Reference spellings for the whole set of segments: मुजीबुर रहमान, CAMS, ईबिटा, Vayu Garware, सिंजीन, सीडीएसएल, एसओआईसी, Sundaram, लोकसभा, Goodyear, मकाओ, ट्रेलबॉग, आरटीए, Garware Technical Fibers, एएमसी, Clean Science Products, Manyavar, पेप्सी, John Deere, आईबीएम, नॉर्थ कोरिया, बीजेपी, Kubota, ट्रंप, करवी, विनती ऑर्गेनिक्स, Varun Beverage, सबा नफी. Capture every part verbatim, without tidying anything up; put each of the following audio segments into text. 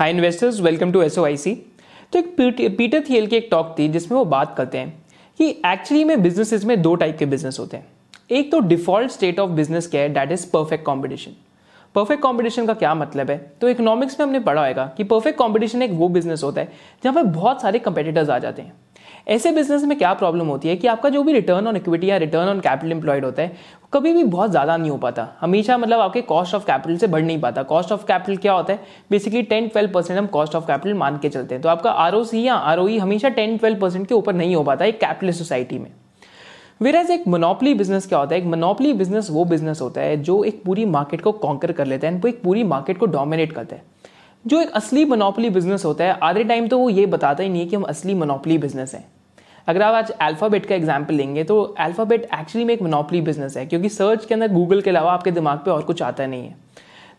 Hi investors, welcome to एसओआईसी। तो एक Peter थियल की एक टॉक थी जिसमें वो बात करते हैं कि एक्चुअली में बिजनेसेस में दो टाइप के बिजनेस होते हैं। एक तो डिफॉल्ट स्टेट ऑफ बिजनेस क्या है, that is perfect competition. Perfect competition का क्या मतलब है? तो इकोनॉमिक्स में हमने पढ़ा होगा कि परफेक्ट कॉम्पिटिशन एक वो बिजनेस होता है जहाँ पर बहुत सारे कंपेटिटर्स आ जाते हैं। ऐसे बिजनेस में क्या प्रॉब्लम होती है कि आपका जो भी रिटर्न ऑन इक्विटी या रिटर्न ऑन कैपिटल एम्प्लॉयड होता है कभी भी बहुत ज़्यादा नहीं हो पाता, हमेशा मतलब आपके कॉस्ट ऑफ कैपिटल से बढ़ नहीं पाता। कॉस्ट ऑफ कैपिटल क्या होता है? बेसिकली टेन ट्वेल्व परसेंट हम कॉस्ट ऑफ कैपिटल मान के चलते हैं। तो आपका आरओसी या आरओई हमेशा टेन ट्वेल्व परसेंट के ऊपर नहीं हो पाता एक कैपिटलिस्ट सोसाइटी में। वेराज एक मोनोपोली बिजनेस क्या होता है? एक मोनोपोली बिजनेस वो बिजनेस होता है जो एक पूरी मार्केट को कॉन्कर कर लेता है एंड एक पूरी मार्केट को डोमिनेट करता है। जो एक असली मोनोपोली बिजनेस होता है आधे टाइम तो वो ये बताता ही नहीं है कि हम असली मोनोपोली बिजनेस हैं। अगर आप आज अल्फाबेट का एग्जाम्पल लेंगे तो अल्फाबेट एक्चुअली में एक मोनोपोली बिजनेस है, क्योंकि सर्च के अंदर गूगल के अलावा आपके दिमाग पे और कुछ आता नहीं है।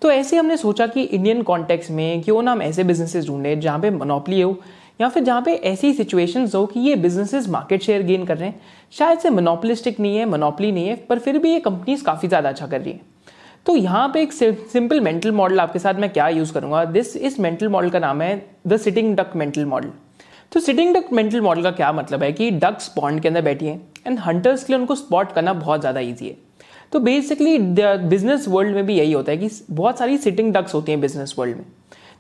तो ऐसे हमने सोचा कि इंडियन कॉन्टेक्स्ट में क्यों ना हम ऐसे बिजनेसेस ढूंढें जहाँ पे मोनोपोली हो या फिर जहाँ पे ऐसी सिचुएशंस हो कि ये बिजनेसेस मार्केट शेयर गेन कर रहे हैं, शायद से मोनोपोलिस्टिक नहीं है, मोनोपोली नहीं है, पर फिर भी ये कंपनीज काफ़ी ज़्यादा अच्छा कर रही है। तो यहाँ पे एक सिंपल मेंटल मॉडल आपके साथ मैं क्या यूज़ करूँगा, दिस इस मेंटल मॉडल का नाम है the sitting duck mental model. तो सिटिंग डक मेंटल मॉडल का क्या मतलब है कि डक्स पॉन्ड के अंदर बैठी हैं एंड हंटर्स के लिए उनको स्पॉट करना बहुत ज़्यादा ईजी है। तो बेसिकली बिजनेस वर्ल्ड में भी यही होता है कि बहुत सारी सिटिंग डक्स होती हैं बिजनेस वर्ल्ड में।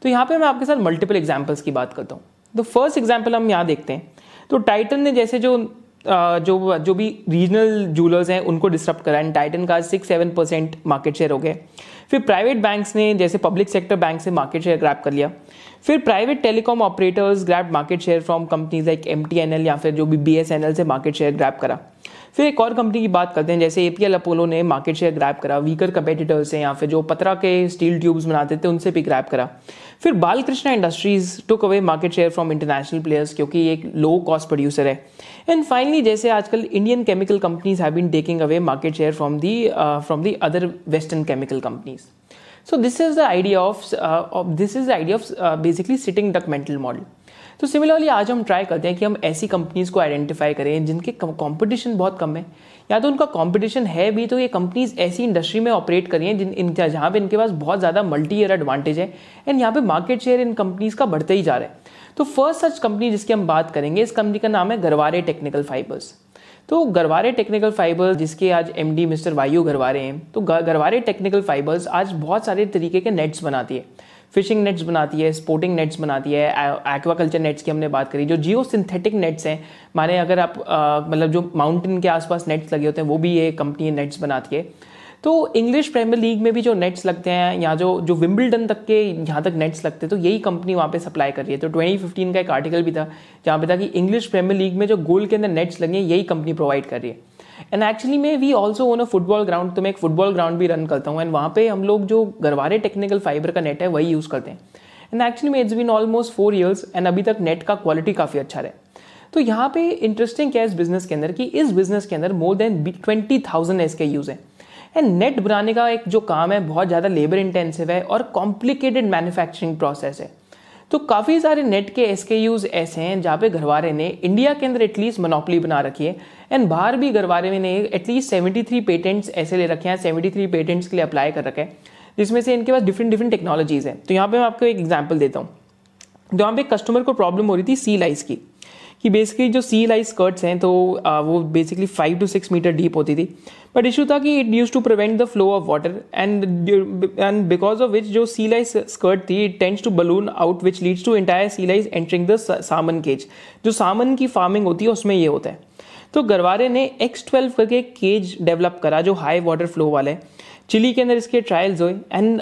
तो यहाँ पे मैं आपके साथ मल्टीपल एग्जाम्पल्स की बात करता हूँ। तो फर्स्ट एग्जाम्पल हम यहाँ देखते हैं तो टाइटन ने जैसे जो जो जो भी रीजनल जूलर्स हैं उनको डिस्टर्ब करा एंड टाइटन का six seven percent market share हो गया। फिर प्राइवेट बैंक्स ने जैसे पब्लिक सेक्टर बैंक से मार्केट शेयर ग्रैब कर लिया। फिर private telecom operators grab market share from companies like MTNL या फिर जो भी बीएसएनएल से मार्केट शेयर ग्रैब करा। फिर एक और कंपनी की बात करते हैं जैसे एपीएल अपोलो ने मार्केट शेयर ग्रैब करा वीकर कंपेटिटर्स से या फिर जो पतरा के स्टील ट्यूब्स बनाते थे उनसे भी ग्रैब करा। फिर Balkrishna industries took away market share from international players क्योंकि एक लो कॉस्ट प्रोड्यूसर है। एंड फाइनली जैसे आजकल Indian chemical companies have been taking away market share from the from the other western chemical companies. So this is the idea of, uh, of this is the idea of uh, basically sitting duck mental model। तो similarly आज हम try करते हैं कि हम ऐसी companies को identify करें जिनके कंपटीशन बहुत कम है या तो उनका कंपटीशन है भी, तो ये कंपनीज ऐसी इंडस्ट्री में ऑपरेट करें जिन इन जहाँ पे इनके पास बहुत ज़्यादा मल्टी ईयर एडवांटेज है एंड यहाँ पे मार्केट शेयर इन कंपनीज का बढ़ते ही जा रहा है। तो फर्स्ट सच कंपनी जिसकी हम बात करेंगे, इस कंपनी का नाम है गरवारे टेक्निकल फाइबर्स। तो गरवारे टेक्निकल फाइबर्स जिसके आज एमडी मिस्टर वायु गरवारे हैं। तो गरवारे टेक्निकल फाइबर्स आज बहुत सारे तरीके के नेट्स बनाती है, फिशिंग नेट्स बनाती है, स्पोर्टिंग नेट्स बनाती है, एक्वाकल्चर नेट्स की हमने बात करी, जो जियो सिंथेटिक नेट्स हैं, माने अगर आप मतलब जो माउंटेन के आसपास नेट्स लगे होते हैं वो भी ये कंपनी नेट्स बनाती है। तो इंग्लिश प्रीमियर लीग में भी जो नेट्स लगते हैं या जो जो विम्बलडन तक के यहाँ तक नेट्स लगते हैं तो यही कंपनी वहाँ पे सप्लाई कर रही है। तो ट्वेंटी फिफ्टीन का एक आर्टिकल भी था जहाँ पे था कि इंग्लिश प्रीमियर लीग में जो गोल के अंदर नेट्स लगे हैं यही कंपनी प्रोवाइड कर रही है। एंड एक्चुअली में we also own a football ground, तो मैं एक फुटबॉल ग्राउंड भी रन करता हूँ एंड वहाँ पे हम लोग जो गरवारे टेक्निकल फाइबर का नेट है वही यूज़ करते हैं। एंड एक्चुअली में it's been almost four years and अभी तक नेट का क्वालिटी काफ़ी अच्छा रहा है। तो यहाँ पे इंटरेस्टिंग क्या है इस बिजनेस के अंदर कि इस बिजनेस के अंदर more than twenty thousand SKUs हैं एंड नेट बनाने का एक जो काम है बहुत ज़्यादा लेबर इंटेंसिव है और कॉम्प्लिकेटेड मैन्युफैक्चरिंग प्रोसेस है। तो काफ़ी सारे नेट के एसकेयूज ऐसे हैं जहाँ पे गरवारे ने इंडिया के अंदर एटलीस्ट मोनोपोली बना रखी है एंड बाहर भी गरवारे ने एटलीस्ट सेवेंटी थ्री पेटेंट्स ऐसे ले रखे हैं, सेवेंटी थ्री पेटेंट्स के लिए अप्लाई कर रखे हैं जिसमें से इनके पास डिफरेंट डिफरेंट टेक्नोलॉजीज़ हैं। तो यहाँ पर मैं आपको एक एग्जाम्पल देता हूँ। जहाँ पे कस्टमर को प्रॉब्लम हो रही थी सी लाइस की, कि बेसिकली जो सी लाइस स्कर्ट्स हैं तो आ, वो basically five to six metre deep होती थी, बट इशू था कि it use to prevent the flow of water and and because of which जो सी लाइस स्कर्ट थी it tends to balloon out which leads to entire sea lice entering the salmon cage. जो salmon की farming होती है उसमें ये होता है। तो गरवारे ने एक्स ट्वेल्व करके एक केज डेवलप करा जो हाई वाटर फ्लो वाला है। चिली के अंदर इसके ट्रायल्स हुए and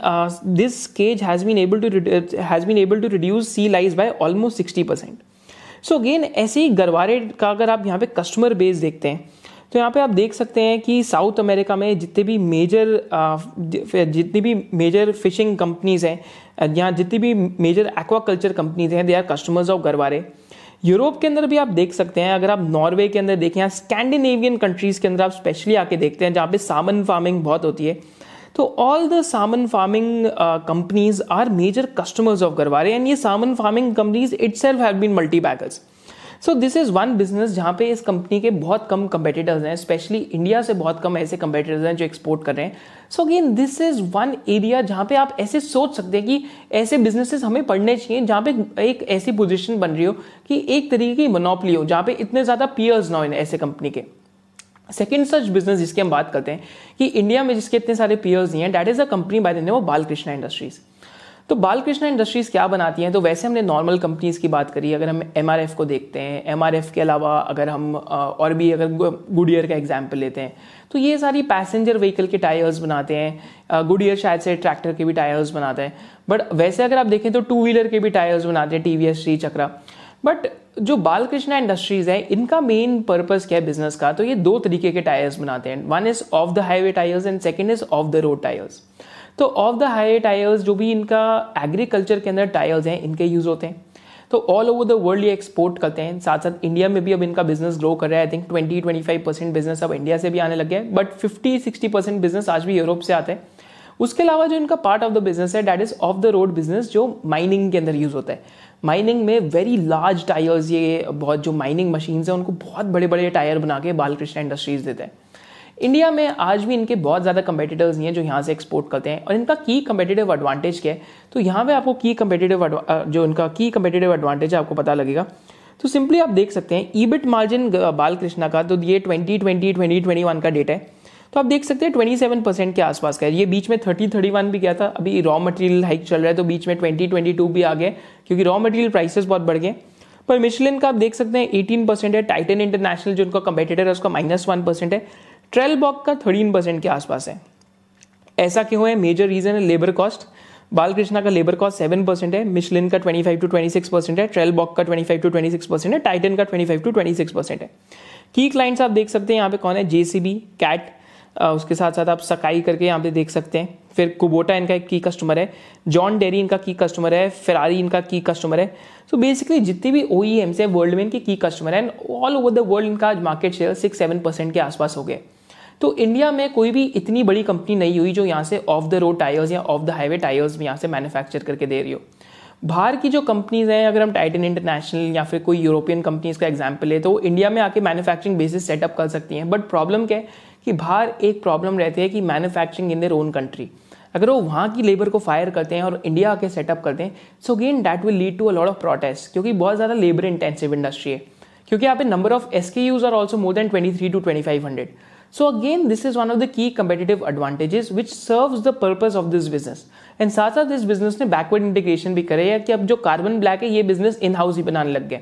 this cage has been able to has been able to reduce sea lice by almost sixty percent. So again ऐसे ही गरवारे का अगर आप यहाँ पे कस्टमर बेस देखते हैं तो यहाँ पे आप देख सकते हैं कि साउथ अमेरिका में जितने भी मेजर जितनी भी मेजर फिशिंग कंपनीज हैं या जितनी भी मेजर एक्वाकल्चर कंपनीज हैं they are customers of Garware. Europe के अंदर भी आप देख सकते हैं, अगर आप नॉर्वे के अंदर देखें या स्कैंडिनेवियन कंट्रीज़ के अंदर आप स्पेशली आके देखते हैं जहाँ पे सामन फार्मिंग बहुत होती है। तो all the salmon farming companies are major customers of Garware and ये salmon farming companies itself have been multi baggers. So this is one business जहाँ पे इस कंपनी के बहुत कम कंपेटिटर्स हैं, स्पेशली इंडिया से बहुत कम ऐसे कंपेटिटर्स हैं जो एक्सपोर्ट कर रहे हैं. So again this is one area जहाँ पे आप ऐसे सोच सकते हैं कि ऐसे बिजनेसेस हमें पढ़ने चाहिए जहाँ पे एक ऐसी पोजीशन बन रही हो कि एक तरीके की मोनोपोली हो, जहाँ पे इतने ज़्यादा पीयर्स ना हो ऐसे कंपनी के. सेकेंड सच बिजनेस जिसकी हम बात करते हैं कि इंडिया में जिसके इतने सारे पीयर्स नहीं हैं, that is a company by the name of Balkrishna industries. तो बालकृष्णा इंडस्ट्रीज़ क्या बनाती हैं? तो वैसे हमने नॉर्मल कंपनीज़ की बात करी, अगर हम एमआरएफ को देखते हैं, एमआरएफ के अलावा अगर हम और भी अगर गुडियर का एग्जाम्पल लेते हैं तो ये सारी पैसेंजर व्हीकल के टायर्स बनाते हैं. गुडियर शायद से ट्रैक्टर के भी टायर्स बनाते हैं, बट वैसे अगर आप देखें तो टू व्हीलर के भी टायर्स बनाते हैं, टीवीएस श्रीचक्रा. बट जो बालकृष्णा इंडस्ट्रीज़ है, इनका मेन पर्पस क्या है बिजनेस का? तो ये दो तरीके के टायर्स बनाते हैं, one is off the highway tyres and second is off the road tyres. तो ऑफ द हाईवे टायर्स जो भी इनका एग्रीकल्चर के अंदर टायर्स हैं, इनके यूज़ होते हैं. तो ऑल ओवर द वर्ल्ड ये एक्सपोर्ट करते हैं, साथ साथ इंडिया में भी अब इनका बिजनेस ग्रो कर रहा है. I think twenty twenty five percent business अब इंडिया से भी आने लग गया है, but fifty sixty percent business आज भी यूरोप से आता है. उसके अलावा जो इनका पार्ट ऑफ द बिजनेस है, that is off the road business, जो माइनिंग के अंदर यूज़ होता है. माइनिंग में वेरी लार्ज टायर्स, ये बहुत जो माइनिंग मशीन्स हैं उनको बहुत बड़े बड़े टायर बना के बालकृष्णा इंडस्ट्रीज़ देते हैं. इंडिया में आज भी इनके बहुत ज़्यादा कंपेटिटर्स नहीं हैं जो यहाँ से एक्सपोर्ट करते हैं, और इनका की कंपेटिटिव एडवांटेज क्या है? तो यहाँ पे आपको की कंपेटिटिव जो इनका की कंपेटिटिव एडवांटेज है आपको पता लगेगा. तो सिंपली आप देख सकते हैं ईबिट मार्जिन बालकृष्णा का, तो ये twenty twenty twenty twenty one का डेटा है, तो आप देख सकते हैं सत्ताईस परसेंट के आसपास का है. ये बीच में तीस इकतीस भी गया था, अभी रॉ मटेरियल हाइक चल रहा है तो बीच में बीस बाईस भी आ गए क्योंकि रॉ मटेरियल प्राइसेस बहुत बढ़ गए. पर मिशलिन का आप देख सकते हैं अठारह परसेंट है, टाइटन इंटरनेशनल जो उनका कंपेटिटर है उसका माइनस वन परसेंट है, ट्रेलबॉग का तेरह परसेंट के आसपास है. ऐसा क्यों है? मेजर रीज़न है लेबर कॉस्ट. बालकृष्णा का लेबर कॉस्ट सेवन परसेंट है, मिशलिन का twenty five to twenty six percent है, ट्रेलबॉग का twenty five to twenty six percent है, टाइटन का twenty five to twenty six percent है. की क्लाइंट्स आप देख सकते हैं यहाँ पे कौन है, जेसीबी, कैट, उसके साथ साथ आप सकाई करके यहाँ पे देख सकते हैं, फिर कुबोटा इनका एक की कस्टमर है, जॉन डेरी इनका की कस्टमर है, फेरारी इनका की कस्टमर है. सो बेसिकली जितनी भी ओईएम्स हैं वर्ल्ड में इनके की कस्टमर हैं, ऑल ओवर द वर्ल्ड इनका market share six seven percent के आसपास हो गए. तो इंडिया में कोई भी इतनी बड़ी कंपनी नहीं हुई जो यहाँ से ऑफ द रोड टायर्स या ऑफ द हाईवे टायर्स भी यहाँ से मैन्युफैक्चर करके दे रही हो. बाहर की जो कंपनीज़ हैं, अगर हम टाइटन इंटरनेशनल या फिर कोई यूरोपियन कंपनीज़ का एग्जाम्पल ले, तो इंडिया में आके मैन्युफैक्चरिंग बेसिस सेटअप कर सकती हैं. बट प्रॉब्लम क्या है कि बाहर एक प्रॉब्लम रहती है कि manufacturing in their own country, अगर वो वहाँ की लेबर को फायर करते हैं और इंडिया आके सेटअप करते हैं, so again that will lead to a lot of protest, क्योंकि बहुत ज़्यादा लेबर इंटेंसिव इंडस्ट्री है, क्योंकि यहाँ पे number of SKUs are also more than twenty three to twenty five hundred. So again this is one of the key competitive advantages which serves the purpose of this business. And साथ साथ इस business ने backward integration भी करे है कि अब जो कार्बन ब्लैक है ये बिजनेस इन हाउस ही बनाने लग गए,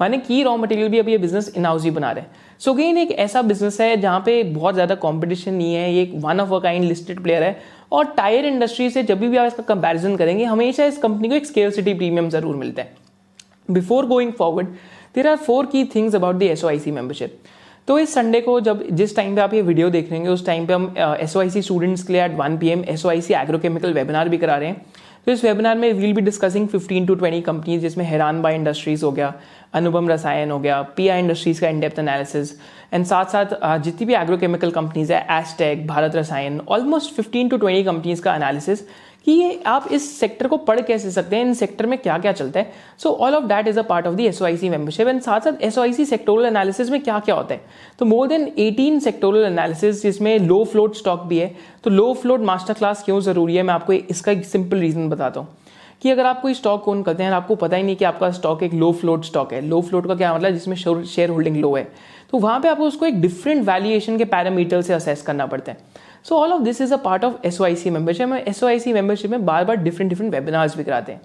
माने की रॉ मटेरियल भी अब ये बिजनेस इन हाउस ही बना रहे हैं. सो अगेन एक ऐसा बिजनेस है जहाँ पे बहुत ज़्यादा कंपटीशन नहीं है, ये एक one of a kind listed player है. और टायर इंडस्ट्री से जब भी आप इसका कंपैरिजन करेंगे, हमेशा इस कंपनी को एक स्केयरसिटी प्रीमियम जरूर मिलता है. Before going forward there are four key things about the एसओआईसी membership. तो इस संडे को जब जिस टाइम पे आप ये वीडियो देख रहे हैं उस टाइम पे हम एसओआईसी स्टूडेंट्स के लिए at one P M एसओआईसी agrochemical webinar भी करा रहे हैं. तो इस वेबिनार में we'll be discussing fifteen to twenty companies, जिसमें हैरान बाय इंडस्ट्रीज़ हो गया, अनुपम रसायन हो गया, पीआई इंडस्ट्रीज़ का इनडेप्थ एनालिसिस, एंड साथ साथ जितनी भी एग्रोकेमिकल कंपनीज है, Astec, Bharat Rasayan, almost fifteen to twenty companies का एनालिसिस कि ये आप इस सेक्टर को पढ़ कैसे सकते हैं, इन सेक्टर में क्या क्या चलता है. So all of that is a part of the एसओआईसी membership. And साथ साथ एसओआईसी सेक्टोरल एनालिसिस में क्या क्या होता है, तो more than eighteen sectoral analysis, जिसमें लो फ्लोट स्टॉक भी है. तो लो फ्लोट मास्टर क्लास क्यों जरूरी है, मैं आपको इसका एक सिंपल रीजन बताता हूँ कि अगर आप कोई स्टॉक ओन करते हैं और आपको पता ही नहीं कि आपका स्टॉक एक लो फ्लोट स्टॉक है. लो फ्लोट का क्या मतलब, जिसमें शेयर होल्डिंग लो है, तो वहाँ पे आपको उसको एक डिफरेंट वैल्यूएशन के पैरामीटर से असेस करना पड़ता है. So all of this is a part of एसओआईसी membership. मैं एसओआईसी मेंबरशिप में बार बार डिफरेंट डिफरेंट वेबिनार्स भी कराते हैं.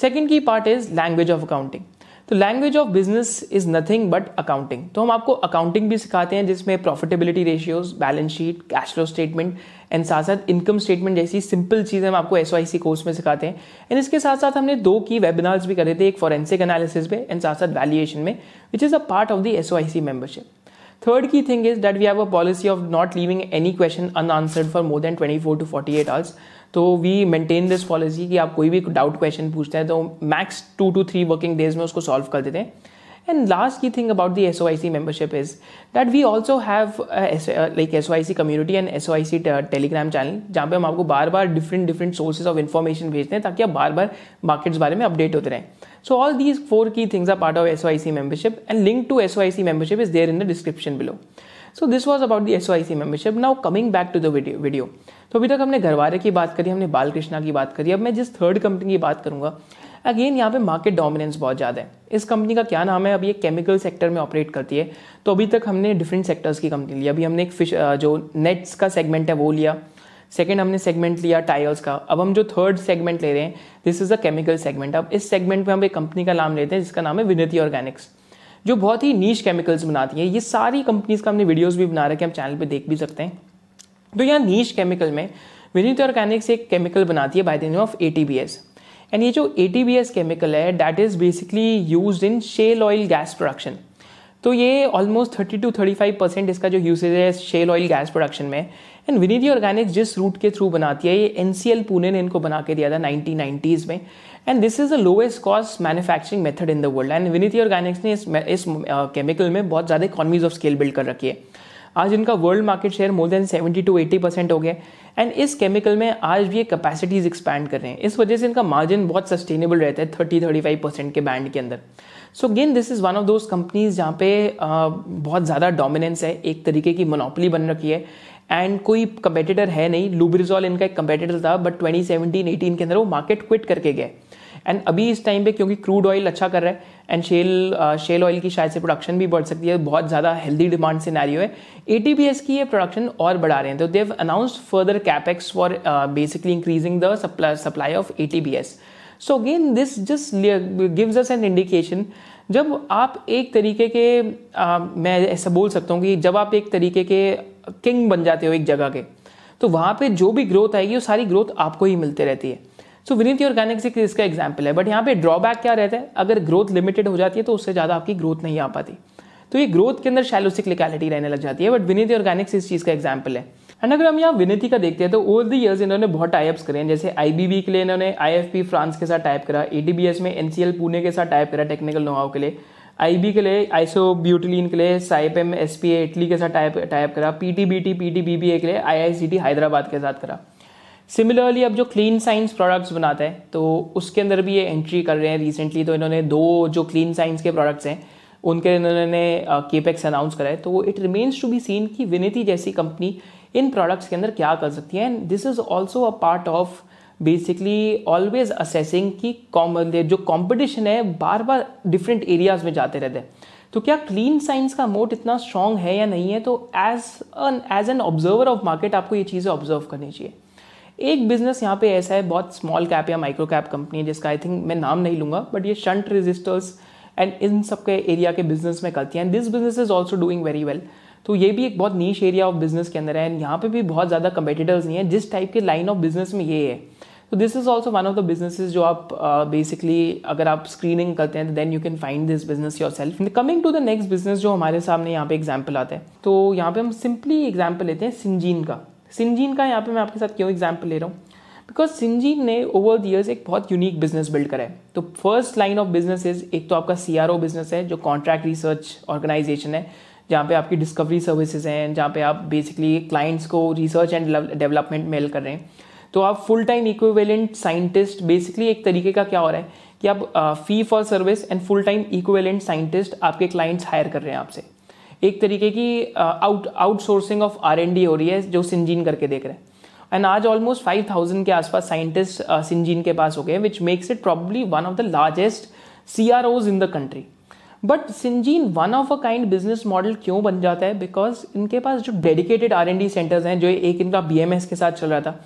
Second key part is language of accounting. तो language of business is nothing but accounting. तो हम आपको अकाउंटिंग भी सिखाते हैं, जिसमें profitability ratios, balance sheet, cash flow statement and साथ साथ इनकम स्टेटमेंट जैसी सिंपल चीज़ें हम आपको एसओआईसी कोर्स में सिखाते हैं. एंड इसके साथ साथ हमने दो की वेबिनार्स भी करे थे, एक फॉरेंसिक एनालिसिस पे एंड साथ साथ वैल्यूएशन में, which is a part of the एसओआईसी membership. Third key thing is that we have a policy of not leaving any question unanswered for more than twenty-four to forty-eight hours. तो we maintain this policy कि आप कोई भी doubt question पूछते हैं तो max two to three working days में उसको solve कर देते हैं. And last key thing about the S O I C membership is that we also have a, like S O I C community and S O I C telegram channel, जहाँ पे हम आपको बार बार different different sources of information भेजते हैं ताकि आप बार बार markets बारे में update होते रहें. So all these four key things are part of S O I C membership, and link to S O I C membership is there in the description below. So this was about the S O I C membership. Now coming back to the video. video. तो अभी तक हमने गरवारे की बात करी, हमने बालकृष्णा की बात करी. अब मैं जिस थर्ड कंपनी की बात करूंगा, अगेन यहाँ पे मार्केट डोमिनेंस बहुत ज़्यादा है. इस कंपनी का क्या नाम है? अब ये केमिकल सेक्टर में ऑपरेट करती है. तो अभी तक हमने डिफरेंट सेक्टर्स की कंपनी ली. अभी हमने एक फिश जो नेट्स का सेगमेंट है वो लिया. सेकेंड हमने सेगमेंट लिया टायर्स का. अब हम जो थर्ड सेगमेंट ले रहे हैं, this is a chemical segment. अब इस सेगमेंट में हम एक कंपनी का नाम लेते हैं जिसका नाम है विनती ऑर्गेनिक्स, जो बहुत ही नीश केमिकल्स बनाती है. ये सारी कंपनीज़ का हमने वीडियोज़ भी बना रखे हैं, आप चैनल पर देख भी सकते हैं. तो यहाँ नीश केमिकल में विनती ऑर्गेनिक्स एक केमिकल बनाती है by the name of A T B S. And ये जो A T B S chemical है, that is basically used in shale oil gas production. तो ये almost thirty to thirty five percent इसका जो यूसेज है शेल ऑयल गैस प्रोडक्शन में. And Vinati organics जिस रूट के थ्रू बनाती है, ये एन सी एल पुणे ने इनको बना के दिया था नाइनटीन नाइंटीज़ में. And this is the lowest cost manufacturing method in the world. And Vinati organics ने इस, इस केमिकल में बहुत ज़्यादा इकॉनमीज ऑफ स्केल बिल्ड कर रखी है. आज इनका world market share more than seventy to eighty percent हो गया. एंड इस केमिकल में आज भी ये कैपेसिटीज़ एक्सपैंड कर रहे हैं. इस वजह से इनका मार्जिन बहुत सस्टेनेबल रहता है थर्टी थर्टी फाइव परसेंट के बैंड के अंदर. So again this is one of those companies जहाँ पे आ, बहुत ज़्यादा डोमिनेंस है, एक तरीके की मोनोपोली बन रखी है. एंड कोई कंपेटिटर है नहीं. लुब्रिजॉल इनका एक कंपेटिटर था, बट ट्वेंटी सेवनटीन एटीन के अंदर वो मार्केट क्विट करके गए. एंड अभी इस टाइम पे क्योंकि क्रूड ऑयल अच्छा कर रहा है एंड शेल शेल ऑयल की शायद से प्रोडक्शन भी बढ़ सकती है, बहुत ज़्यादा हेल्दी डिमांड सिनेरियो है. ए टी बी एस की ये प्रोडक्शन और बढ़ा रहे हैं. तो they have announced further capex for basically increasing the supply of A T B S. So again this just gives us an indication, जब आप एक तरीके के uh, मैं ऐसा बोल सकता हूँ कि जब आप एक तरीके के किंग बन जाते हो एक जगह के, तो वहाँ पे जो भी ग्रोथ आएगी वो सारी ग्रोथ आपको ही मिलते रहती है. सो विनिति ऑर्गेनिक्स एक इसका एग्जाम्पल है. बट यहाँ पे ड्रॉबैक क्या रहता है? अगर ग्रोथ लिमिटेड हो जाती है तो उससे ज़्यादा आपकी ग्रोथ नहीं आ पाती. तो ये ग्रोथ के अंदर शैलो सिक्लिकलिटी रहने लग जाती है. बट विनिति ऑर्गेनिक्स इस चीज़ का एग्जाम्पल है. एंड अगर हम यहाँ विनिति का देखते हैं तो ओवर द ईयर्स इन्होंने बहुत टाइप्स करे हैं. जैसे आई बी बी के लिए इन्होंने आई एफ पी फ्रांस के साथ टाइप करा, ए टी बी एस में एन सी एल पुणे के साथ टाइप करा टेक्निकल नोहाव के लिए, आई बी के लिए आइसोब्यूटिलीन के लिए Saipem S P A Italy के साथ टाइप टाइप करा, P T B T P T B B A के लिए आई आई सी टी हैदराबाद के साथ करा. सिमिलरली अब जो क्लीन साइंस प्रोडक्ट्स बनाते हैं तो उसके अंदर भी ये एंट्री कर रहे हैं रिसेंटली. तो इन्होंने दो जो क्लीन साइंस के प्रोडक्ट्स हैं उनके इन्होंने केपेक्स अनाउंस कराए. तो it remains to be seen कि विनिति जैसी कंपनी इन प्रोडक्ट्स के अंदर क्या कर सकती है. And this is also a part of basically always assessing की जो कंपटीशन है बार बार डिफरेंट एरियाज में जाते रहते हैं. तो क्या क्लीन साइंस का मोट इतना स्ट्रांग है या नहीं है? तो as as an observer of market आपको ये चीज़ें ऑब्जर्व करनी चाहिए. एक बिजनेस यहाँ पे ऐसा है, बहुत स्मॉल कैप या माइक्रो कैप कंपनी है जिसका आई थिंक मैं नाम नहीं लूँगा, बट ये शंट रेजिस्टर्स एंड इन सब के एरिया के बिजनेस में करती है. And this business is also doing very well. तो ये भी एक बहुत नीश एरिया ऑफ बिजनेस के अंदर है. एंड यहाँ पे भी बहुत ज़्यादा कंपेटिटर्स नहीं है. जिस टाइप के लाइन ऑफ बिजनेस में ये है, तो this is also one of the businesses जो आप बेसिकली uh, अगर आप स्क्रीनिंग करते हैं तो then you can find this business yourself. Coming to the next business जो हमारे सामने यहाँ पे एग्जाम्पल आता है, तो यहाँ पे हम सिंपली एग्जाम्पल लेते हैं सिंजीन का. सिंजीन का यहाँ पे मैं आपके साथ क्यों एग्जाम्पल ले रहा हूँ? बिकॉज सिंजीन ने ओवर द ईयर्स एक बहुत यूनिक बिजनेस बिल्ड करा है. तो first line of business is एक तो आपका सी आर ओ बिजनेस है जो कॉन्ट्रैक्ट रिसर्च ऑर्गेनाइजेशन है, जहाँ पे आपकी डिस्कवरी सर्विसेज हैं, जहाँ पे आप बेसिकली क्लाइंट्स को रिसर्च एंड डेवलपमेंट में हेल्प कर रहे हैं. तो आप full time equivalent scientist, basically एक तरीके का क्या हो रहा है कि आप fee for service and full time equivalent scientist आपके क्लाइंट्स हायर कर रहे हैं आपसे. एक तरीके की out outsourcing of R N D हो रही है जो सिंजीन करके देख रहे हैं. एंड आज ऑलमोस्ट फाइव थाउजेंड के आसपास साइंटिस्ट सिंजीन के पास हो गए, which makes it probably one of the largest C R Os in the country. But सिंजीन one of a kind business model क्यों बन जाता है? बिकॉज इनके पास जो dedicated R N D centres हैं, जो एक इनका बी एम एस के साथ चल रहा था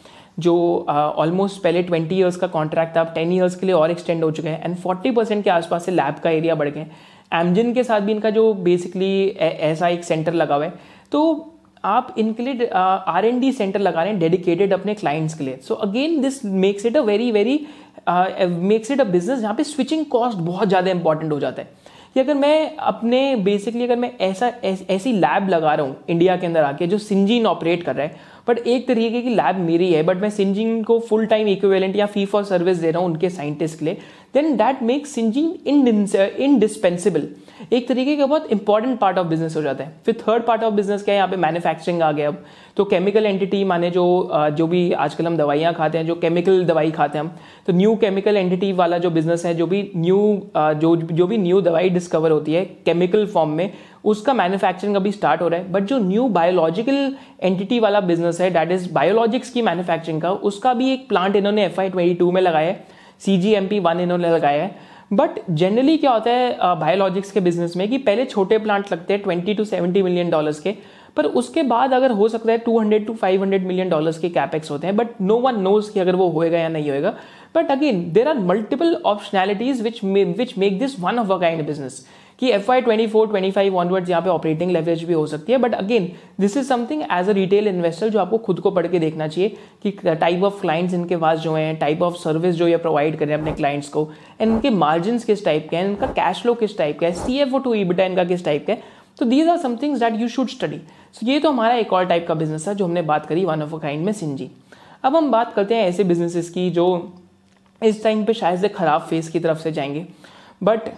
जो ऑलमोस्ट uh, पहले ट्वेंटी ईयर्स का कॉन्ट्रैक्ट था, अब टेन ईयर्स के लिए और एक्सटेंड हो चुके हैं. एंड फोर्टी परसेंट के आसपास से लैब का एरिया बढ़ गए. एमजिन के साथ भी इनका जो बेसिकली ऐसा एक सेंटर लगा हुआ है. तो आप इनके लिए आर एन डी सेंटर लगा रहे हैं डेडिकेटेड अपने क्लाइंट्स के लिए. So again this makes it a very very makes it a business जहाँ पे स्विचिंग कॉस्ट बहुत ज़्यादा इंपॉर्टेंट हो जाता है. कि अगर मैं अपने बेसिकली अगर मैं ऐसा ऐस, ऐसी लैब लगा रहा हूँ इंडिया के अंदर आके जो सिंजीन ऑपरेट कर रहा है, बट एक तरीके की लैब मेरी है, बट मैं सिंजिन को फुल टाइम इक्विवेलेंट या फी फॉर सर्विस दे रहा हूँ उनके साइंटिस्ट के लिए, then that makes Syngene indispensable, एक तरीके का बहुत इंपॉर्टेंट पार्ट ऑफ बिजनेस हो जाता है। फिर थर्ड पार्ट ऑफ बिजनेस क्या है, यहाँ पे मैन्युफैक्चरिंग आ गया। अब तो केमिकल एंटिटी माने जो जो भी आजकल हम दवाइयाँ खाते हैं, जो केमिकल दवाई खाते हैं हम, तो न्यू केमिकल एंटिटी वाला जो बिजनेस है, जो भी न्यू जो जो भी न्यू दवाई डिस्कवर होती है केमिकल फॉर्म में, उसका मैन्युफैक्चरिंग अभी स्टार्ट हो रहा है। बट जो न्यू बायोलॉजिकल एंटिटी वाला बिजनेस है, डैट इज बायोलॉजिक्स की मैन्युफैक्चरिंग का, उसका भी एक प्लांट इन्होंने एफ आई ट्वेंटी टू में लगाया है, C G M P one इन्होंने लगाया है। बट जनरली क्या होता है बायोलॉजिक्स uh, के बिजनेस में कि पहले छोटे प्लांट लगते हैं twenty to seventy million dollars के, पर उसके बाद अगर हो सकता है two hundred to five hundred million dollars के कैपेक्स होते हैं, बट नो वन नोज कि अगर वो होएगा या नहीं होएगा। But again there are multiple optionalities which which make this one of a kind business कि एफ आई twenty four twenty five onwards यहाँ पे ऑपरेटिंग लेवरेज भी हो सकती है। But again this is something as a retail investor जो आपको खुद को पढ़ के देखना चाहिए कि टाइप ऑफ क्लाइंट्स इनके पास जो हैं, टाइप ऑफ सर्विस जो ये प्रोवाइड करें अपने क्लाइंट्स को, एंड इनके मार्जिन किस टाइप के हैं, इनका कैश फ्लो किस टाइप का है, C F O to ईबिटा इनका किस टाइप का है। तो these are some things that you should study. So ये तो हमारा एक और टाइप का बिजनेस था जो हमने बात करी वन ऑफ अ काइंड में सिंजी। अब हम बात करते हैं ऐसे बिजनेसेस की जो इस टाइम पे शायद से खराब फेज की तरफ से जाएंगे, बट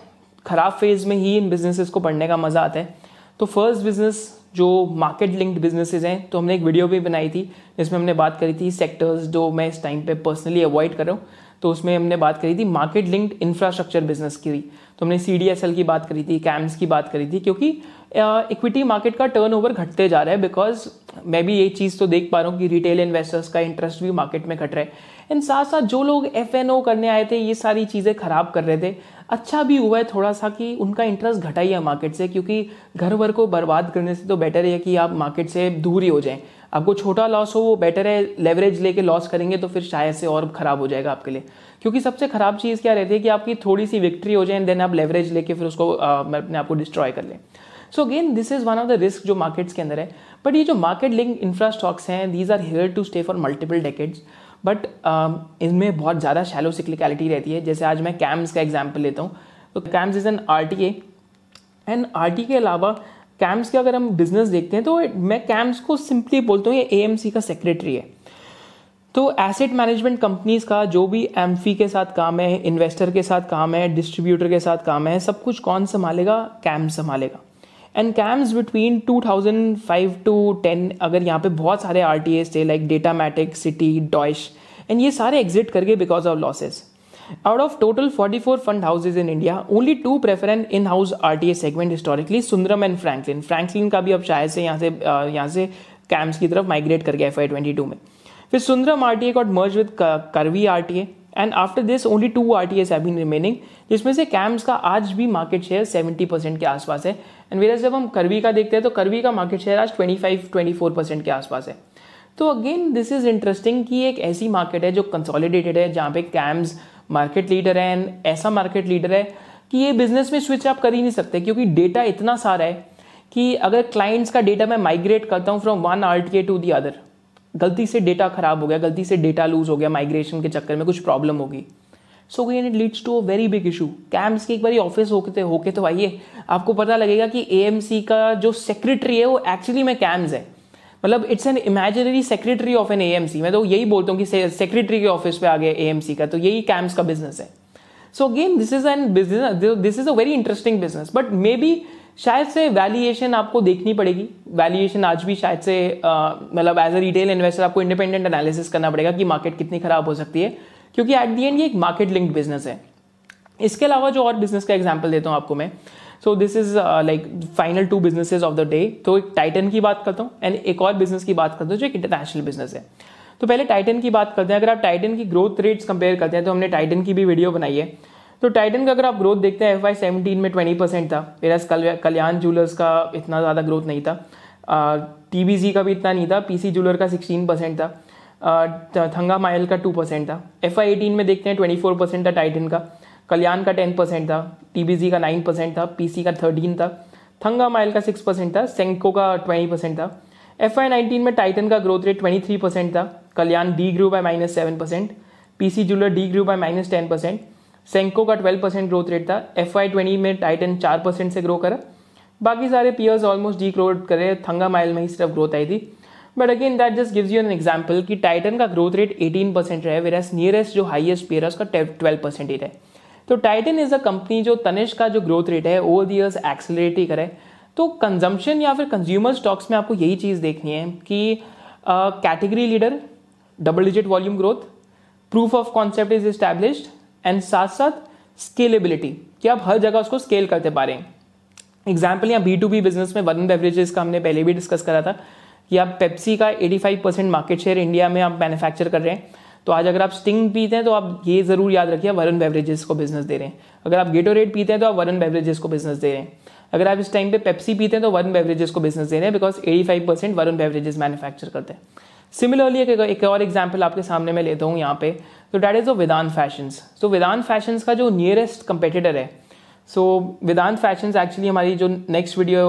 खराब फेज में ही इन बिजनेसेस को पढ़ने का मज़ा आता है। तो फर्स्ट बिजनेस जो मार्केट लिंक्ड बिजनेसेस हैं, तो हमने एक वीडियो भी बनाई थी जिसमें हमने बात करी थी सेक्टर्स जो मैं इस टाइम पे पर्सनली अवॉइड कर रहा हूँ। तो उसमें हमने बात करी थी मार्केट लिंक्ड इंफ्रास्ट्रक्चर बिजनेस की, तो हमने सी डी एस एल की बात करी थी, कैम्स की बात करी थी, क्योंकि इक्विटी मार्केट का टर्नओवर घटते जा रहा है। बिकॉज मैं भी ये चीज़ तो देख पा रहा हूँ कि रिटेल इन्वेस्टर्स का इंटरेस्ट भी मार्केट में घट रहा है, एंड साथ साथ जो लोग एफ एन ओ करने आए थे ये सारी चीज़ें खराब कर रहे थे। अच्छा भी हुआ है थोड़ा सा कि उनका इंटरेस्ट घटा ही है मार्केट से, क्योंकि घर वर को बर्बाद करने से तो बेटर है कि आप मार्केट से दूर ही हो जाएं। आपको छोटा लॉस हो वो बेटर है, लेवरेज लेके लॉस करेंगे तो फिर शायद से और ख़राब हो जाएगा आपके लिए। क्योंकि सबसे ख़राब चीज़ क्या रहती है कि आपकी थोड़ी सी विक्ट्री हो जाए एंड देन आप लेवरेज लेके फिर उसको अपने आपको डिस्ट्रॉय कर लें। So again this is one of the risk जो मार्केट्स के अंदर है। बट ये जो मार्केट लिंक इंफ्रास्ट्रक्स हैं, these are here to stay for multiple decades, but uh, इनमें बहुत ज़्यादा शैलो सिक्लिकलिटी रहती है। जैसे आज मैं कैम्स का एग्जांपल लेता हूँ, तो CAMS is an आरटीए, and आरटीए के अलावा कैम्स के अगर हम बिजनेस देखते हैं तो मैं कैम्स को सिंपली बोलता हूँ ये एएमसी का सेक्रेटरी है। तो एसेट मैनेजमेंट कंपनीज का जो भी एम्फी के साथ काम है, इन्वेस्टर के साथ काम है, डिस्ट्रीब्यूटर के साथ काम है, सब कुछ कौन संभालेगा, कैम्स संभालेगा। And CAMS between two thousand five to ten अगर यहाँ पे बहुत सारे आर टी एस थे like Datamatic, city, Deutsche, and ये सारे एग्जिट करके because of losses. Out of total forty four fund houses in India, only two preferent in house R T A segment historically, Sundaram and Franklin. Franklin का भी अब शायद से यहाँ से यहाँ से कैम्स की तरफ माइग्रेट कर गया एफ आई ट्वेंटी टू में। फिर Sundaram R T A got merge with करवी R T A, and after this only two R T S have been remaining, जिसमें से कैम्स का आज भी मार्केट शेयर सेवेंटी परसेंट के आसपास है। एंड वेयर जब हम करवी का देखते हैं तो करवी का मार्केट शेयर आज twenty five twenty four percent के आसपास है। तो अगेन दिस इज इंटरेस्टिंग कि एक ऐसी मार्केट है जो कंसोलिडेटेड है, जहाँ पे कैम्स मार्केट लीडर है, एंड ऐसा मार्केट लीडर है कि ये बिजनेस में स्विच आप कर ही नहीं सकते, क्योंकि डेटा इतना सारा है कि अगर क्लाइंट्स का डेटा मैं माइग्रेट करता हूँ from one R T A to the other, गलती से डेटा खराब हो गया, गलती से डेटा लूज हो गया, माइग्रेशन के चक्कर में कुछ प्रॉब्लम होगी, so again it leads to a very big issue. CAMS की एक बार ऑफिस होके होके तो आइए, आपको पता लगेगा कि एएमसी का जो सेक्रेटरी है वो एक्चुअली में कैम्स है। मतलब it's an imaginary secretary of an एएमसी। मैं तो यही बोलता हूँ कि सेक्रेटरी के ऑफिस पे आ गया एएमसी का, तो यही कैम्स का बिजनेस है। So again this is an business, this is a very interesting business, but maybe शायद से वैल्यूएशन आपको देखनी पड़ेगी। वैल्यूएशन आज भी शायद से मतलब एज अ रिटेल इन्वेस्टर आपको इंडिपेंडेंट एनालिसिस करना पड़ेगा कि मार्केट कितनी खराब हो सकती है, क्योंकि एट दी एंड ये एक मार्केट लिंक्ड बिजनेस है। इसके अलावा जो और बिजनेस का एग्जांपल देता हूँ आपको मैं, so this is like final two businesses of the day. तो एक टाइटन की बात करता हूँ एंड एक और बिजनेस की बात करता हूँ जो एक इंटरनेशनल बिजनेस है। तो पहले टाइटन की बात करते हैं। अगर आप टाइटन की ग्रोथ रेट्स कंपेयर करते हैं तो हमने टाइटन की भी वीडियो बनाई है। तो टाइटन का अगर आप ग्रोथ देखते हैं एफ आई सेवेंटीन में ट्वेंटी परसेंट था, मेरा कल्याण ज्वेलर्स का इतना ज़्यादा ग्रोथ नहीं था, टीबीसी का भी इतना नहीं था, पीसी ज्वेलर का सिक्सटीन परसेंट था, थंगा मायल का टू परसेंट था। एफ आई एटीन में देखते हैं ट्वेंटी फोर परसेंट था टाइटन का, कल्याण का टेन परसेंट था, टीबीसी का नाइन परसेंट था, पीसी का थर्टीन था, थंगा मायल का सिक्स परसेंट था, सेंको का ट्वेंटी परसेंट था। एफ आई नाइनटीन में टाइटन का growth rate twenty three percent था, Kalyan degrow by minus seven percent, PC Jeweller degrow by minus ten percent, Senco का ट्वेल्व परसेंट ग्रोथ रेट था। एफ आई ट्वेंटी में टाइटन चार परसेंट से ग्रो करा, बाकी सारे पीयर्स ऑलमोस्ट डी ग्रोथ करे, थंगा माइल में ही सिर्फ ग्रोथ आई थी। But again that just gives you an example कि टाइटन का ग्रोथ रेट एटीन परसेंट है, वेरस नियरेस्ट जो हाईएस्ट पेयर है उसका ट्वेल्व परसेंट है. तो टाइटन इज अ कंपनी जो तनिष्क का जो ग्रोथ रेट है ओवर द इयर्स एक्सेलरेट ही करे. तो कंजम्पशन या फिर कंज्यूमर स्टॉक्स में आपको यही चीज़ देखनी है कि category leader, double digit volume growth, proof of concept is established and साथ साथ स्केलेबिलिटी कि आप हर जगह उसको स्केल करते पा रहे हैं. एग्जाम्पल यहाँ बी टू बी बिजनेस में वरुण बेवरेजेस का हमने पहले भी डिस्कस करा था कि आप पेप्सी का eighty five percent market share India में आप मैन्युफैक्चर कर रहे हैं. तो आज अगर आप स्टिंग पीते हैं तो आप ये जरूर याद रखिए वरुण बेवरेजेस को बिजनेस दे रहे हैं. अगर आप गेटोरेड पीते हैं तो आप वरुण बेवरेजेस को बिजनेस दे रहे हैं. अगर आप इस टाइम पे पेप्सी पीते हैं तो वरुण बेवरेजेस को बिजनेस दे रहे हैं because eighty five percent Varun Beverages manufacture करते हैं. सिमिलरली एक और एग्जाम्पल आपके सामने मैं लेता हूँ यहाँ पे, तो that is of Vedant Fashions. तो वेदांत फैशंस का जो नियरेस्ट कंपेटिटर है, सो वेदांत फैशंस एक्चुअली हमारी जो नेक्स्ट वीडियो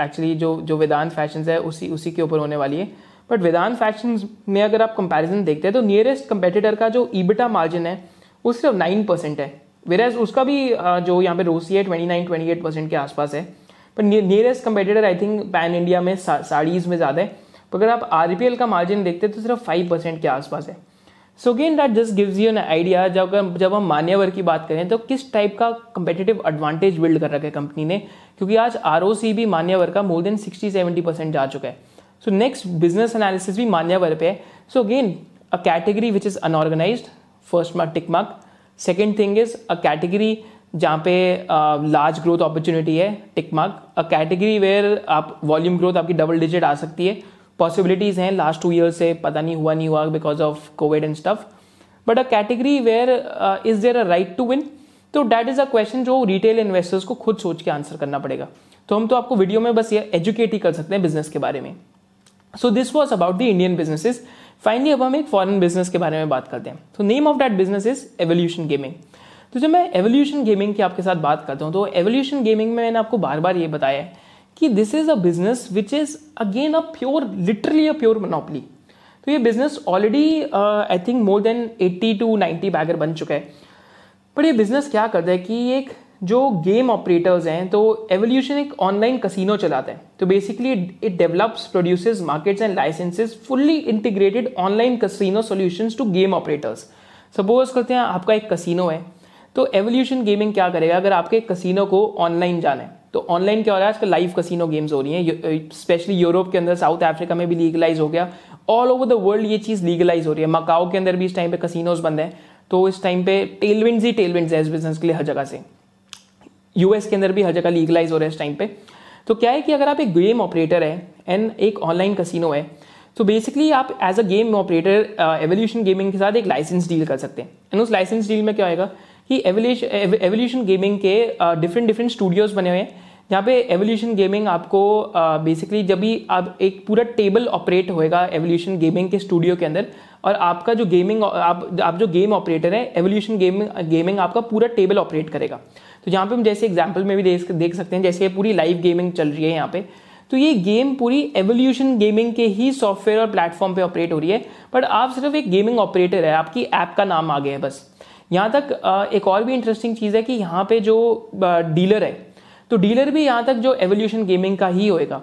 एक्चुअली जो जो वेदांत फैशंस है उसी उसी के ऊपर होने वाली है. बट वेदांत फैशंस में अगर आप कंपैरिजन देखते हैं तो नियरेस्ट कंपेटिटर का जो ईबिटा मार्जिन है वो सिर्फ नाइन परसेंट है, वेराज उसका भी uh, जो यहाँ पे रोसी है twenty nine twenty eight percent के आसपास है. पर nearest competitor I think pan India में सा, साड़ीज में ज़्यादा है. अगर आप आरपीएल का मार्जिन देखते हैं तो सिर्फ फाइव परसेंट के आसपास है. So again that just gives you an idea जब जब हम मान्यवर की बात करें तो किस टाइप का कंपेटिटिव एडवांटेज बिल्ड कर रखा है कंपनी ने, क्योंकि आज आरओसी भी मान्यवर का more than sixty seventy percent जा चुका है. सो नेक्स्ट बिजनेस एनालिसिस भी मान्यवर पे है. So again a category which is unorganised, first mark tick mark. Second thing is a category जहाँ पे लार्ज ग्रोथ अपॉर्चुनिटी है, tick mark. A category where आप वॉल्यूम ग्रोथ आपकी डबल डिजिट आ सकती है, पॉसिबिलिटीज हैं, लास्ट टू ईयर से पता नहीं हुआ नहीं हुआ because of covid and stuff. But a category where is there a right to win, तो डैट इज अ क्वेश्चन जो रिटेल इन्वेस्टर्स को खुद सोच के आंसर करना पड़ेगा. तो हम तो आपको वीडियो में बस ये एजुकेट ही कर सकते हैं बिजनेस के बारे में. So this was about the Indian businesses. Finally अब हम एक फॉरेन बिजनेस के बारे में बात करते हैं. तो name of that business is evolution Gaming. तो जब मैं एवोल्यूशन गेमिंग की आपके साथ बात करता हूँ तो एवोल्यूशन गेमिंग में मैंने आपको बार बार ये बताया है कि this is a business which is again a pure literally a pure monopoly. तो ये business already I think more than eighty two ninety bagger बन चुका है. पर ये बिजनेस क्या करता है कि एक जो गेम ऑपरेटर्स हैं, तो एवोल्यूशन एक ऑनलाइन कसिनो चलाता है. तो basically it develops, produces, markets and licenses fully integrated online casino solutions to game operators. Suppose करते हैं आपका एक कसिनो है, तो एवोल्यूशन गेमिंग क्या करेगा, अगर आपके कसिनो को ऑनलाइन जाना है तो ऑनलाइन क्या हो रहा है आजकल, लाइव कसिनो गेम्स हो रही हैं. स्पेशली यूरोप के अंदर, साउथ अफ्रीका में भी लीगलाइज हो गया, ऑल ओवर द वर्ल्ड ये चीज़ लीगलाइज हो रही है. मकाओ के अंदर भी इस टाइम पे कसिनोज बंद हैं. तो इस टाइम पे टेलविंड्स ही टेलविंड्स है इस बिजनेस के लिए हर जगह से. यूएस के अंदर भी हर जगह लीगलाइज हो रहा है इस टाइम पे. तो क्या है कि अगर आप एक गेम ऑपरेटर है एंड एक ऑनलाइन कसिनो है, तो बेसिकली आप as a game operator Evolution Gaming के साथ एक लाइसेंस डील कर सकते हैं. एंड उस लाइसेंस डील में क्या होगा कि एवोल्यूशन गेमिंग के डिफरेंट डिफरेंट स्टूडियोज बने हुए हैं जहाँ पे एवोल्यूशन गेमिंग आपको बेसिकली uh, जब भी आप एक पूरा टेबल ऑपरेट होएगा एवोल्यूशन गेमिंग के स्टूडियो के अंदर, और आपका जो गेमिंग आप आप जो गेम ऑपरेटर है एवोल्यूशन गेमिंग गेमिंग आपका पूरा टेबल ऑपरेट करेगा. तो यहाँ पे हम जैसे एग्जाम्पल में भी देख, देख सकते हैं, जैसे पूरी लाइव गेमिंग चल रही है यहाँ पे. तो ये गेम पूरी एवोल्यूशन गेमिंग के ही सॉफ्टवेयर और प्लेटफॉर्म पे ऑपरेट हो रही है, बट आप सिर्फ एक गेमिंग ऑपरेटर है, आपकी ऐप का नाम आ गया है बस. यहाँ तक एक और भी इंटरेस्टिंग चीज़ है कि यहाँ पे जो डीलर है, तो डीलर भी यहाँ तक जो एवोल्यूशन गेमिंग का ही होएगा.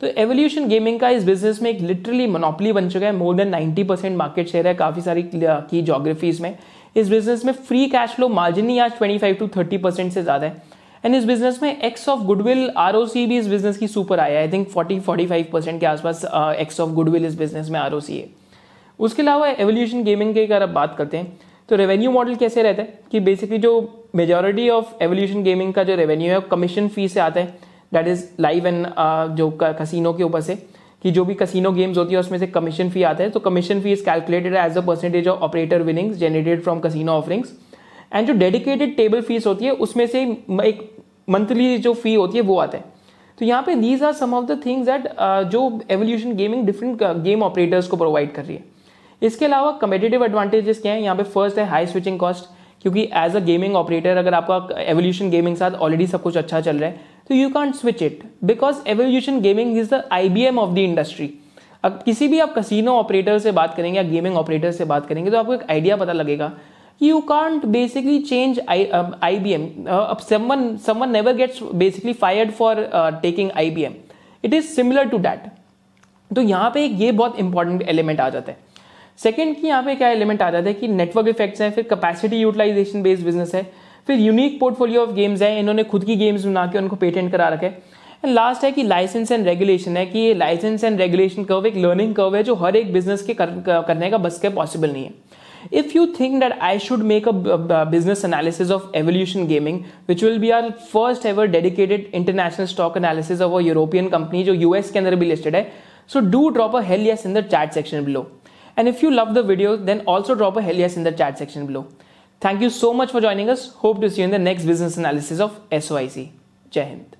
तो एवोल्यूशन गेमिंग का इस बिजनेस में एक लिटरली मोनोपली बन चुका है, more than ninety percent market share है काफ़ी सारी की जोग्राफीज में. इस बिजनेस में फ्री कैश फ्लो मार्जिन ही आज twenty five to thirty percent से ज़्यादा है. एंड इस बिजनेस में एक्स ऑफ गुडविल आरओसी भी इस बिजनेस की सुपर आया है, I think forty forty five percent के आसपास एक्स ऑफ गुडविल इस बिजनेस में आरओसी है. उसके अलावा एवोल्यूशन गेमिंग की अगर आप बात करते हैं तो रेवेन्यू मॉडल कैसे रहता है कि बेसिकली जो मेजॉरिटी ऑफ एवोल्यूशन गेमिंग का जो रेवेन्यू है कमीशन फी से आता है, दैट इज लाइव एंड जो कसिनो के ऊपर से, कि जो भी कसिनो गेम्स होती है उसमें से कमीशन फी आता है. तो commission fee is calculated as a percentage of operator winnings generated from casino offerings. And जो डेडिकेटेड टेबल फीस होती है उसमें से एक मंथली जो फी होती है वो आता है. तो यहाँ पे these are some of the things that जो Evolution Gaming different game operators को प्रोवाइड कर रही है. इसके अलावा कम्पिटिटिव एडवांटेजेस क्या हैं यहाँ पे, फर्स्ट है हाई स्विचिंग कॉस्ट, क्योंकि एज अ गेमिंग ऑपरेटर अगर आपका एवोल्यूशन गेमिंग साथ ऑलरेडी सब कुछ अच्छा चल रहा है तो you can't switch it because Evolution Gaming is the आईबीएम of the industry. अब किसी भी आप कसिनो ऑपरेटर से बात करेंगे या गेमिंग ऑपरेटर से बात करेंगे तो आपको एक आइडिया पता लगेगा कि you can't basically change आईबीएम. अब someone someone never gets basically fired for taking आईबीएम. It is similar to that. तो यहाँ पे ये बहुत इंपॉर्टेंट एलिमेंट आ जाता है। सेकेंड की यहाँ पे क्या एलिमेंट आ जाता है कि नेटवर्क इफेक्ट्स हैं, फिर कैपेसिटी यूटिलाइजेशन बेस्ड बिजनेस है, फिर यूनिक पोर्टफोलियो ऑफ गेम्स है, इन्होंने खुद की गेम्स बना के उनको पेटेंट करा रखे। एंड लास्ट है कि लाइसेंस एंड रेगुलेशन है, कि ये लाइसेंस एंड रेगुलेशन कर्व एक लर्निंग कर्व है जो हर एक बिजनेस के कर, करने का बस के पॉसिबल नहीं है। If you think that I should make a business analysis of Evolution Gaming, which will be our first ever dedicated international stock analysis of a European company जो U S के अंदर भी listed है, so do drop a hell yes in the chat section below. And if you love the video, then also drop a hell yes in the chat section below. Thank you so much for joining us. Hope to see you in the next business analysis of S O I C. Jai Hind.